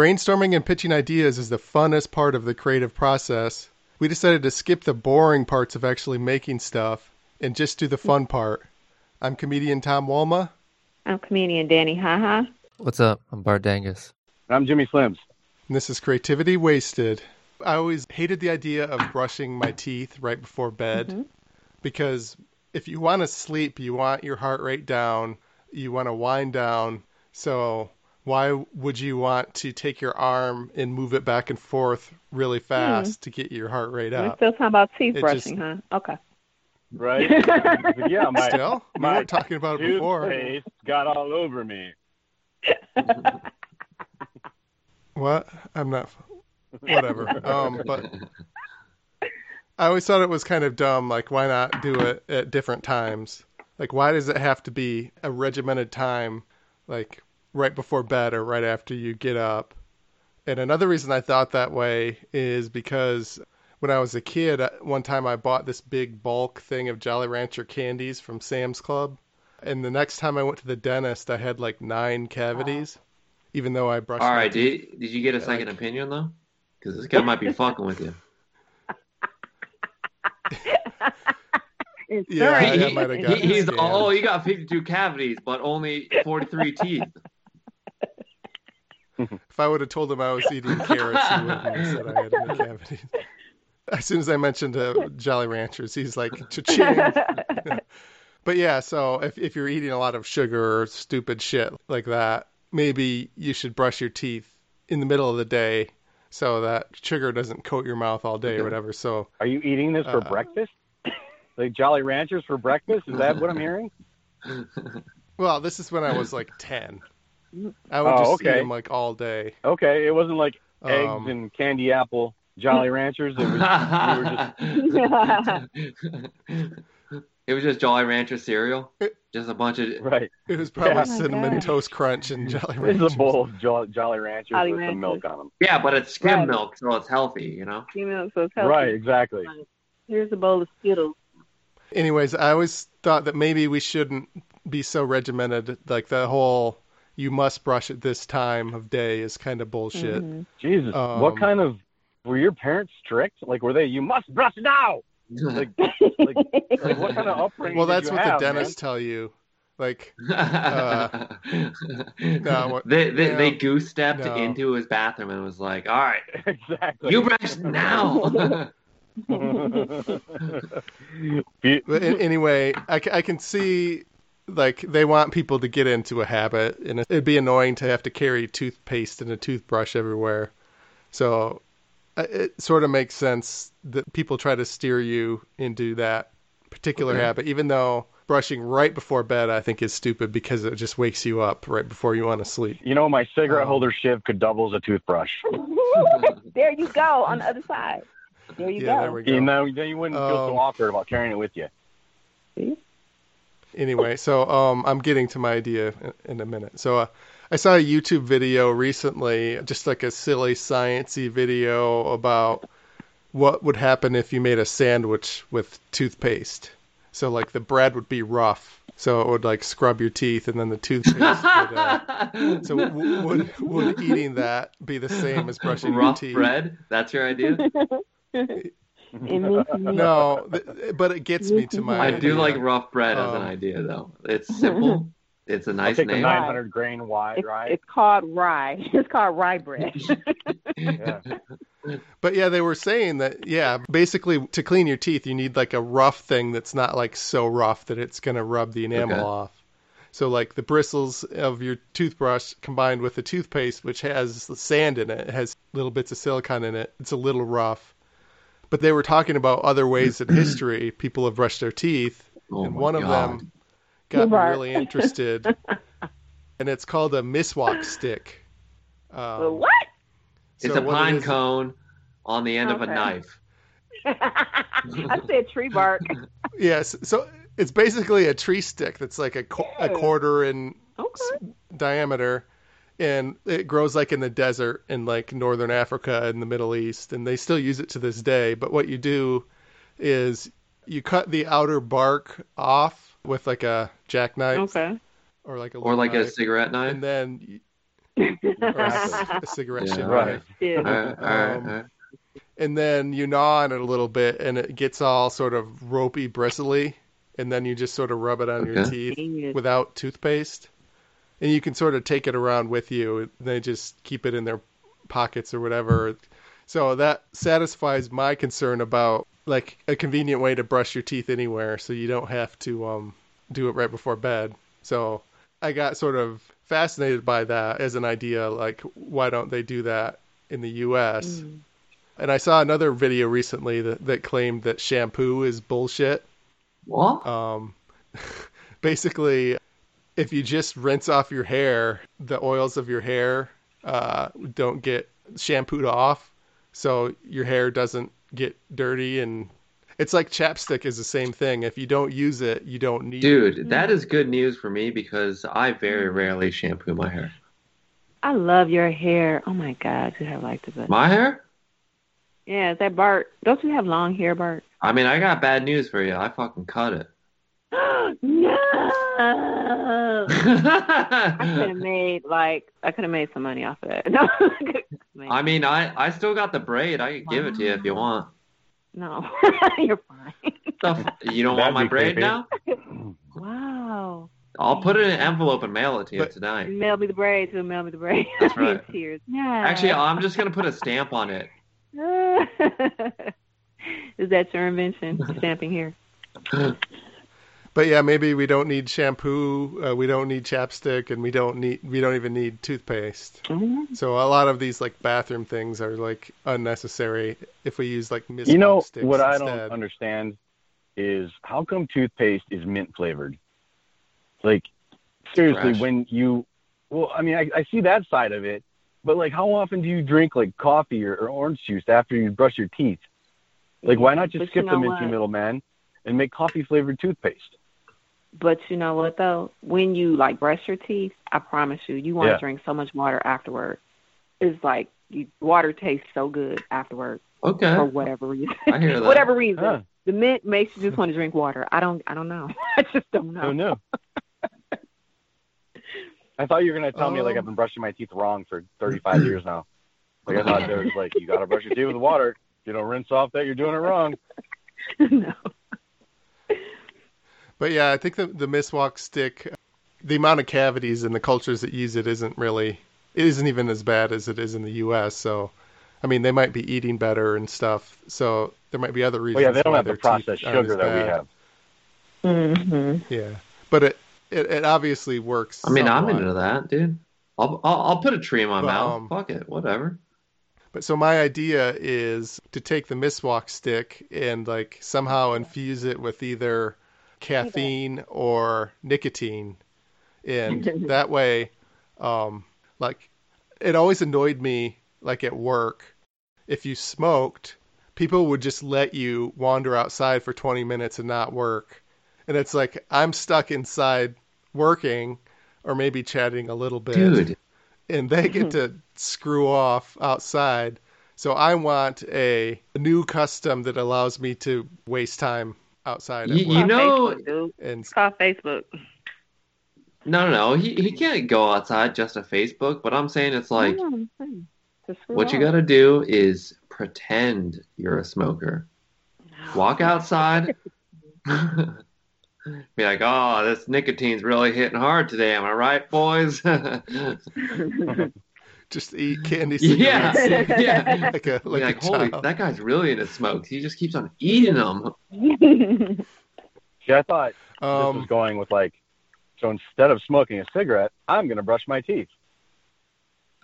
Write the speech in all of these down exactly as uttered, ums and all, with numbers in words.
Brainstorming and pitching ideas is the funnest part of the creative process. We decided to skip the boring parts of actually making stuff and just do the fun part. I'm comedian Tom Walma. I'm comedian Danny Haha. What's up? I'm Bart Dangus. I'm Jimmy Slims. And this is Creativity Wasted. I always hated the idea of brushing my teeth right before bed mm-hmm. because if you want to sleep, you want your heart rate down, you want to wind down. So why would you want to take your arm and move it back and forth really fast mm. to get your heart rate up? We're still talking about teeth it brushing, just, huh? Okay. Right? yeah, my, Still? We my were talking about it before. My toothpaste got all over me. What? I'm not... Whatever. Um, but I always thought it was kind of dumb. Like, why not do it at different times? Like, why does it have to be a regimented time, like right before bed or right after you get up? And another reason I thought that way is because when I was a kid, one time I bought this big bulk thing of Jolly Rancher candies from Sam's Club. And the next time I went to the dentist, I had like nine cavities, wow. even though I brushed All right, did, did you get a second like, opinion, though? Because this guy might be fucking with you. yeah, he, I, I might have gotten he, He's, oh, you got fifty-two cavities, but only forty-three teeth. If I would have told him I was eating carrots, he wouldn't have said I had any cavities. As soon as I mentioned uh, Jolly Ranchers, he's like, cha-ching. But yeah, so if if you're eating a lot of sugar or stupid shit like that, maybe you should brush your teeth in the middle of the day so that sugar doesn't coat your mouth all day okay. or whatever. So, are you eating this for uh, breakfast? Like Jolly Ranchers for breakfast? Is that what I'm hearing? Well, this is when I was like ten. I would oh, just okay. eat them like all day. Okay, it wasn't like eggs um, and candy apple Jolly Ranchers. It was, we were just... It was just Jolly Rancher cereal. It, just a bunch of... Right. It was probably yeah. Cinnamon oh Toast Crunch and Jolly Ranchers. It's a bowl of jo- Jolly Ranchers Jolly with Ranchers. Some milk on them. Yeah, but it's skim right. milk, so it's healthy, you know? Skim milk, so it's healthy. Right, exactly. Here's a bowl of Skittles. Anyways, I always thought that maybe we shouldn't be so regimented. Like, the whole, you must brush at this time of day is kind of bullshit. Mm-hmm. Jesus, um, what kind of... Were your parents strict? Like, were they, you must brush now! Like, like, like what kind of upbringing? Well, that's you what have, the dentists man? Tell you. Like, uh, no, what, they they, you know, they goose stepped no. into his bathroom and was like, "All right, exactly, you brush now." But anyway, I, I can see like they want people to get into a habit, and it'd be annoying to have to carry toothpaste and a toothbrush everywhere. So. It sort of makes sense that people try to steer you into that particular okay. habit, even though brushing right before bed, I think, is stupid because it just wakes you up right before you want to sleep. You know, my cigarette um, holder shiv could double as a toothbrush. There you go, on the other side. There you yeah, go. There we go. You know, then you wouldn't um, feel so awkward about carrying it with you. See? Anyway, so um, I'm getting to my idea in, in a minute. So, uh, I saw a YouTube video recently, just like a silly science-y video about what would happen if you made a sandwich with toothpaste. So like the bread would be rough, so it would like scrub your teeth, and then the toothpaste would... Uh, so w- would, would eating that be the same as brushing rough your teeth? Rough bread? That's your idea? No, th- but it gets me to my I idea. Do like rough bread um, as an idea, though. It's simple. It's a nice I'll take name. Nine hundred grain rye. It's, rye. It's called rye. It's called rye bread. yeah. But yeah, they were saying that yeah, basically to clean your teeth, you need like a rough thing that's not like so rough that it's gonna rub the enamel okay. off. So like the bristles of your toothbrush combined with the toothpaste, which has sand in it, it has little bits of silicone in it. It's a little rough. But they were talking about other ways in history people have brushed their teeth, oh and one God. Of them. Got me really interested, and it's called a miswak stick. Um, what? So it's a what pine cone it? On the end okay. of a knife. I said tree bark. Yes, so it's basically a tree stick that's like a, qu- a quarter in okay. s- diameter, and it grows like in the desert in like northern Africa and the Middle East, and they still use it to this day. But what you do is you cut the outer bark off. With like a jackknife, okay, or like a or like knife. A cigarette knife, and then Or a, a cigarette yeah, shit, right? right. Um, uh, uh, uh. And then you gnaw on it a little bit, and it gets all sort of ropey, bristly, and then you just sort of rub it on okay. your teeth without toothpaste. And you can sort of take it around with you. They just keep it in their pockets or whatever. So that satisfies my concern about, like, a convenient way to brush your teeth anywhere so you don't have to um, do it right before bed. So I got sort of fascinated by that as an idea, like, why don't they do that in the U S? Mm. And I saw another video recently that, that claimed that shampoo is bullshit. What? Um, basically, if you just rinse off your hair, the oils of your hair uh, don't get shampooed off, so your hair doesn't get dirty. And it's like chapstick is the same thing. If you don't use it, you don't need Dude, it. Dude, that is good news for me because I very rarely shampoo my hair. I love your hair. Oh, my God. You have like the My hair? Yeah, is that Bart? Don't you have long hair, Bart? I mean, I got bad news for you. I fucking cut it. No! I could have made like I could have made some money off of it. No, I, I mean, I, I still got the braid. I could give wow. it to you if you want. No, you're fine. The, you don't That'd want my braid creepy. Now? Wow. I'll put it in an envelope and mail it to you but, tonight. Mail me the braid. So mail me the braid. That's right. Tears. No. Actually, I'm just gonna put a stamp on it. Is that your invention? Stamping hair. But yeah, maybe we don't need shampoo, uh, we don't need chapstick, and we don't need we don't even need toothpaste. Mm-hmm. So a lot of these like bathroom things are like unnecessary if we use like mist. You know sticks what instead. I don't understand is how come toothpaste is mint flavored? Like seriously, Fresh. when you well, I mean, I, I see that side of it, but like how often do you drink like coffee or, or orange juice after you brush your teeth? Like why not just but skip you know the minty middle man and make coffee flavored toothpaste? But you know what, though? When you, like, brush your teeth, I promise you, you want yeah. to drink so much water afterward. It's like you, water tastes so good afterward. Okay. For whatever reason. I hear that. Whatever reason. Huh. The mint makes you just want to drink water. I don't I don't know. I just don't know. Oh, no. I thought you were going to tell um, me, like, I've been brushing my teeth wrong for thirty-five years now. Like, I thought there was, like, you got to brush your teeth with water. If you don't rinse off that, you're doing it wrong. No. But yeah, I think the, the miswak stick, the amount of cavities in the cultures that use it isn't really, it isn't even as bad as it is in the U S. So, I mean, they might be eating better and stuff. So there might be other reasons. Oh yeah, they don't have the processed sugar that we have. Mm-hmm. Yeah, but it, it it obviously works. I mean, somewhat. I'm into that, dude. I'll I'll, I'll put a tree in my but, mouth. Um, Fuck it, whatever. But so my idea is to take the miswak stick and like somehow infuse it with either caffeine or nicotine, and that way um like it always annoyed me, like at work, if you smoked, people would just let you wander outside for twenty minutes and not work. And it's like I'm stuck inside working or maybe chatting a little bit, Dude. and they get to screw off outside. So I want a new custom that allows me to waste time outside. You, you know, Facebook, and it's called Facebook. No, no, no. He he can't go outside just to Facebook. But I'm saying it's like no, no, it's what you got to do is pretend you're a smoker. No. Walk outside. Be like, oh, this nicotine's really hitting hard today. Am I right, boys? Just eat candy cigarettes. Yeah, yeah. Like, a, like, like a holy, that guy's really into smokes. He just keeps on eating them. Yeah, I thought um, this was going with like, so instead of smoking a cigarette, I'm going to brush my teeth.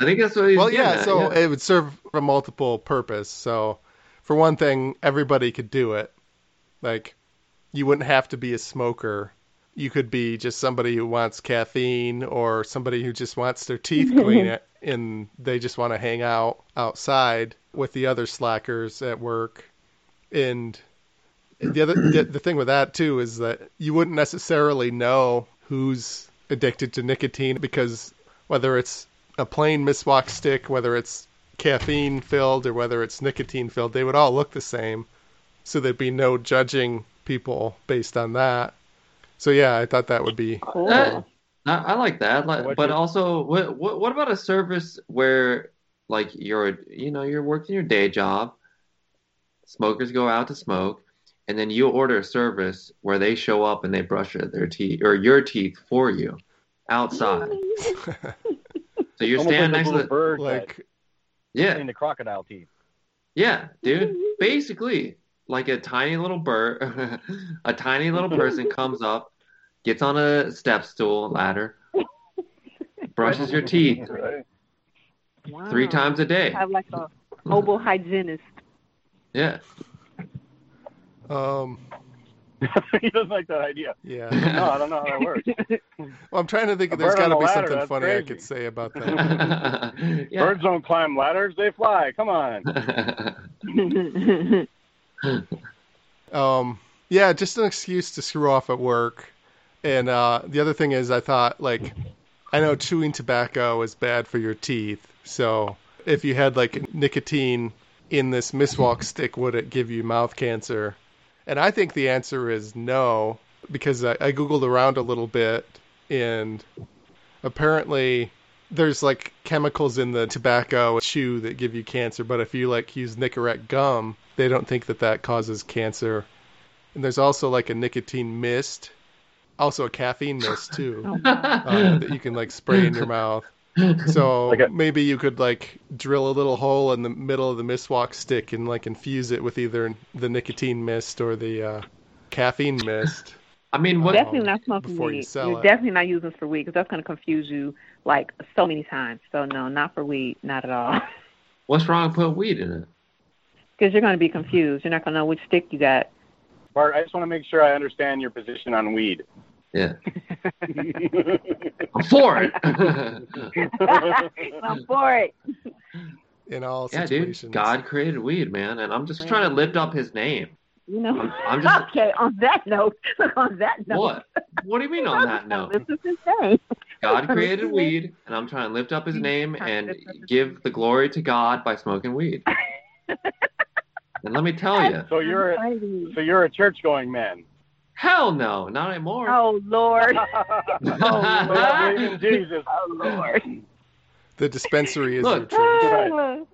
I think that's what he's Well, yeah, at, so yeah. It would serve a multiple purpose. So for one thing, everybody could do it. Like, you wouldn't have to be a smoker. You could be just somebody who wants caffeine or somebody who just wants their teeth clean and they just want to hang out outside with the other slackers at work. And the other the, the thing with that, too, is that you wouldn't necessarily know who's addicted to nicotine, because whether it's a plain miswak stick, whether it's caffeine filled or whether it's nicotine filled, they would all look the same. So there'd be no judging people based on that. So yeah, I thought that would be cool. That, I, I like that. Like, but you... also, what, what what about a service where, like, you're you know you're working your day job, smokers go out to smoke, and then you order a service where they show up and they brush their teeth or your teeth for you outside. So you're almost standing like next to the bird, like, yeah, in the crocodile teeth. Yeah, dude. Basically, like a tiny little bird, a tiny little person comes up, gets on a step stool ladder, brushes your teeth right. wow. three times a day. I have like a mobile hygienist. Yeah. Um, he doesn't like that idea. Yeah. No, I don't know how that works. Well, I'm trying to think. If there's got to be ladder, something funny crazy I could say about that. Yeah. Birds don't climb ladders; they fly. Come on. um. Yeah, just an excuse to screw off at work. And uh, the other thing is, I thought, like, I know chewing tobacco is bad for your teeth. So if you had like nicotine in this miswak stick, would it give you mouth cancer? And I think the answer is no, because I, I Googled around a little bit, and apparently there's like chemicals in the tobacco chew that give you cancer, but if you like use Nicorette gum, they don't think that that causes cancer. And there's also like a nicotine mist, also a caffeine mist too, uh, that you can like spray in your mouth. So like a, maybe you could like drill a little hole in the middle of the miswak stick and like infuse it with either the nicotine mist or the uh, caffeine mist. I mean, what, definitely not smoking weed. You You're it. Definitely not using this for weed, because that's going to confuse you like so many times. So no, not for weed, not at all. What's wrong with putting weed in it? Because you're going to be confused. You're not going to know which stick you got. Bart, I just want to make sure I understand your position on weed. Yeah. I'm for it. I'm for it. In all yeah, situations. Dude, God created weed, man, and I'm just man. trying to lift up his name. You know. I'm, I'm just... Okay, on that note, on that note. What? What do you mean on that note? This is his name. God created weed, and I'm trying to lift up his name and give the glory to God by smoking weed. And let me tell you. So you're a, so you're a church-going man. Hell no, not anymore. Oh, Lord. Oh, Lord. Jesus. Oh, Lord. The dispensary is Look, your church.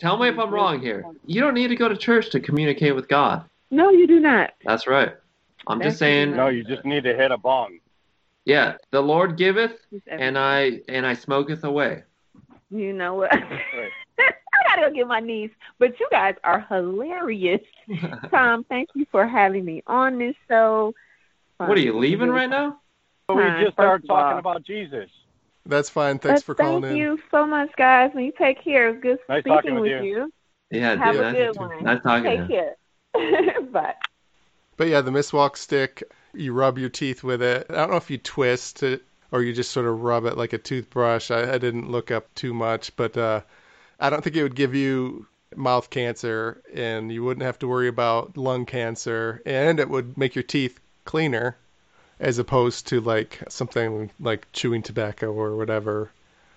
Tell me if I'm wrong here. You don't need to go to church to communicate with God. No, you do not. That's right. I'm That's just saying. No, you just need to hit a bong. Yeah, the Lord giveth, and I and I smoketh away. You know what? I gotta go get my niece, but you guys are hilarious. Tom, thank you for having me on this show. What, are you leaving right now? We just started talking about Jesus. That's fine. Thanks for calling in. Thank you so much, guys. And you take care. It's good speaking with you. Yeah, have a good one. Nice talking to you. Take care. Bye. But yeah, the miswak stick, you rub your teeth with it. I don't know if you twist it or you just sort of rub it like a toothbrush. I, I didn't look up too much, but uh, I don't think it would give you mouth cancer, and you wouldn't have to worry about lung cancer, and it would make your teeth cleaner as opposed to like something like chewing tobacco or whatever,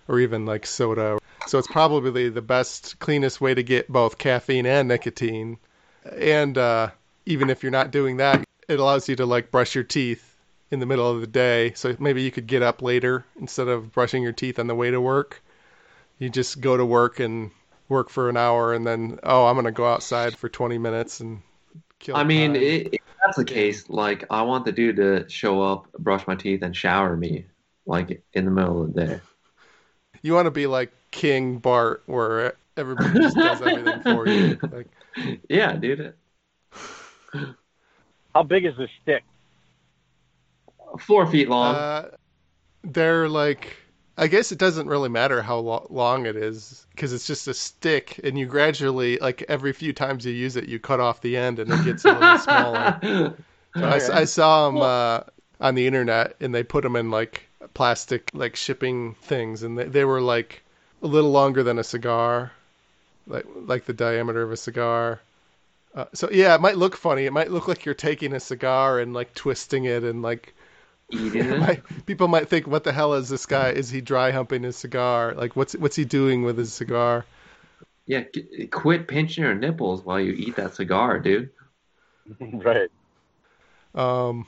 or even like soda. So it's probably the best, cleanest way to get both caffeine and nicotine. And uh, even if you're not doing that, it allows you to like brush your teeth in the middle of the day. So maybe you could get up later instead of brushing your teeth on the way to work. You just go to work and work for an hour, and then, oh, I'm going to go outside for twenty minutes and kill I mean, it, if that's the case, like, I want the dude to show up, brush my teeth, and shower me, like, in the middle of the day. You want to be like King Bart, where everybody just does everything for you. Like, yeah, dude. How big is this stick? Four feet long. Uh, they're like... I guess it doesn't really matter how lo- long it is, because it's just a stick, and you gradually, like every few times you use it, you cut off the end, and it gets a little smaller. So right. I, I saw them uh, on the internet, and they put them in like plastic, like shipping things, and they, they were like a little longer than a cigar, like like the diameter of a cigar. Uh, so yeah, it might look funny. It might look like you're taking a cigar and like twisting it and like. Might, people might think, what the hell is this guy? Is he dry humping his cigar? Like, what's what's he doing with his cigar? Yeah, g- quit pinching your nipples while you eat that cigar, dude. Right. Um,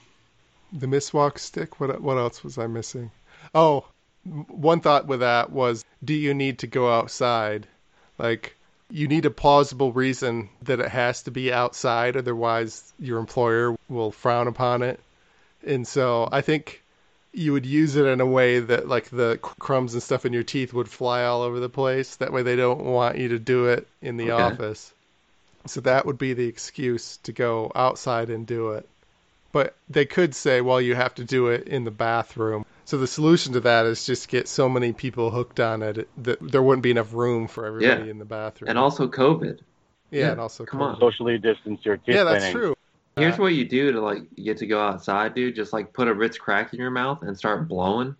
the miswak stick? What what else was I missing? Oh, one thought with that was, do you need to go outside? Like, you need a plausible reason that it has to be outside, otherwise your employer will frown upon it. And so I think you would use it in a way that, like, the crumbs and stuff in your teeth would fly all over the place. That way they don't want you to do it in the okay. office. So that would be the excuse to go outside and do it. But they could say, well, you have to do it in the bathroom. So the solution to that is just get so many people hooked on it that there wouldn't be enough room for everybody yeah. in the bathroom. And also COVID. Yeah, yeah. and also Come COVID. On. Socially distance your kids. Yeah, that's planning. True. Here's what you do to, like, you get to go outside, dude. Just, like, put a Ritz crack in your mouth and start blowing.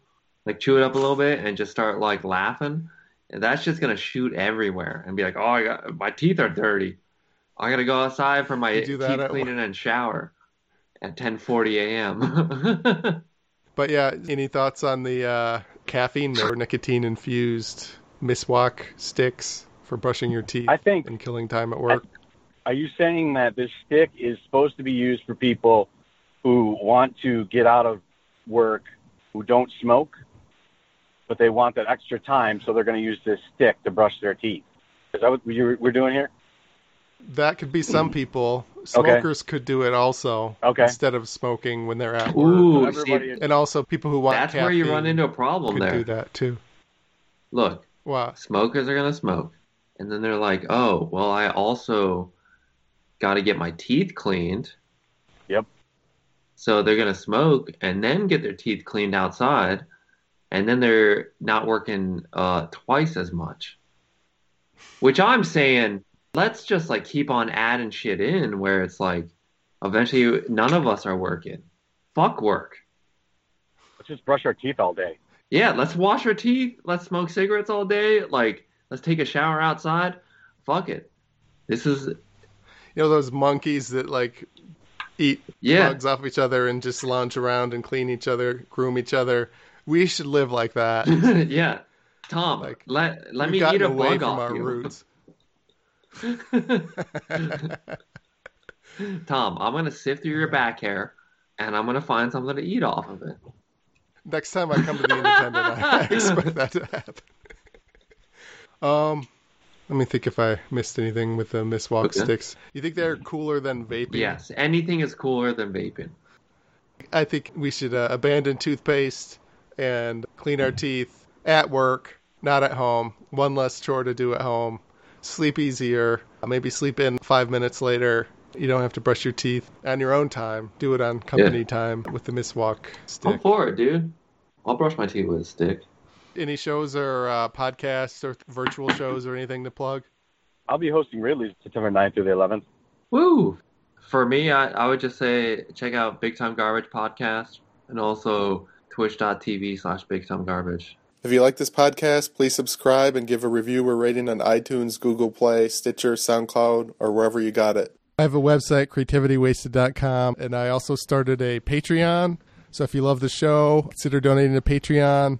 Like, chew it up a little bit and just start, like, laughing. And that's just going to shoot everywhere and be like, oh, I got, my teeth are dirty. I got to go outside for my teeth cleaning and shower at ten forty a.m. But, yeah, any thoughts on the uh, caffeine or nicotine-infused miswak sticks for brushing your teeth I think, and killing time at work? I, are you saying that this stick is supposed to be used for people who want to get out of work, who don't smoke, but they want that extra time, so they're going to use this stick to brush their teeth? Is that what we're doing here? That could be some people. Smokers okay. could do it also okay. instead of smoking when they're at Ooh, work. See, and also people who want that's caffeine where you run into a problem could there. Do that too. Look, what? Smokers are going to smoke. And then they're like, oh, well, I also got to get my teeth cleaned. Yep. So they're going to smoke and then get their teeth cleaned outside. And then they're not working uh, twice as much. Which I'm saying... Let's just, like, keep on adding shit in where it's like, eventually none of us are working. Fuck work. Let's just brush our teeth all day. Yeah, let's wash our teeth. Let's smoke cigarettes all day. Like, let's take a shower outside. Fuck it. This is... You know those monkeys that, like, eat yeah. bugs off each other and just lounge around and clean each other, groom each other? We should live like that. yeah. Tom, like, let, let me eat a away bug from off our you. Roots. Tom, I'm going to sift through your back hair and I'm going to find something to eat off of it. Next time I come to the Independent, I expect that to happen. Um, let me think if I missed anything with the miswak okay. sticks. You think they're cooler than vaping? Yes, anything is cooler than vaping. I think we should uh, abandon toothpaste and clean our teeth at work, not at home. One less chore to do at home. Sleep easier, maybe sleep in five minutes later. You don't have to brush your teeth on your own time. Do it on company yeah. time with the miswak stick. I'm for it, dude. I'll brush my teeth with a stick. Any shows or uh, podcasts or virtual shows or anything to plug? I'll be hosting Ridley's September ninth through the eleventh. Woo! For me, I, I would just say check out Big Time Garbage podcast and also twitch.tv slash Big Time Garbage. If you like this podcast, please subscribe and give a review or rating on iTunes, Google Play, Stitcher, SoundCloud, or wherever you got it. I have a website, creativity wasted dot com, and I also started a Patreon. So if you love the show, consider donating to Patreon.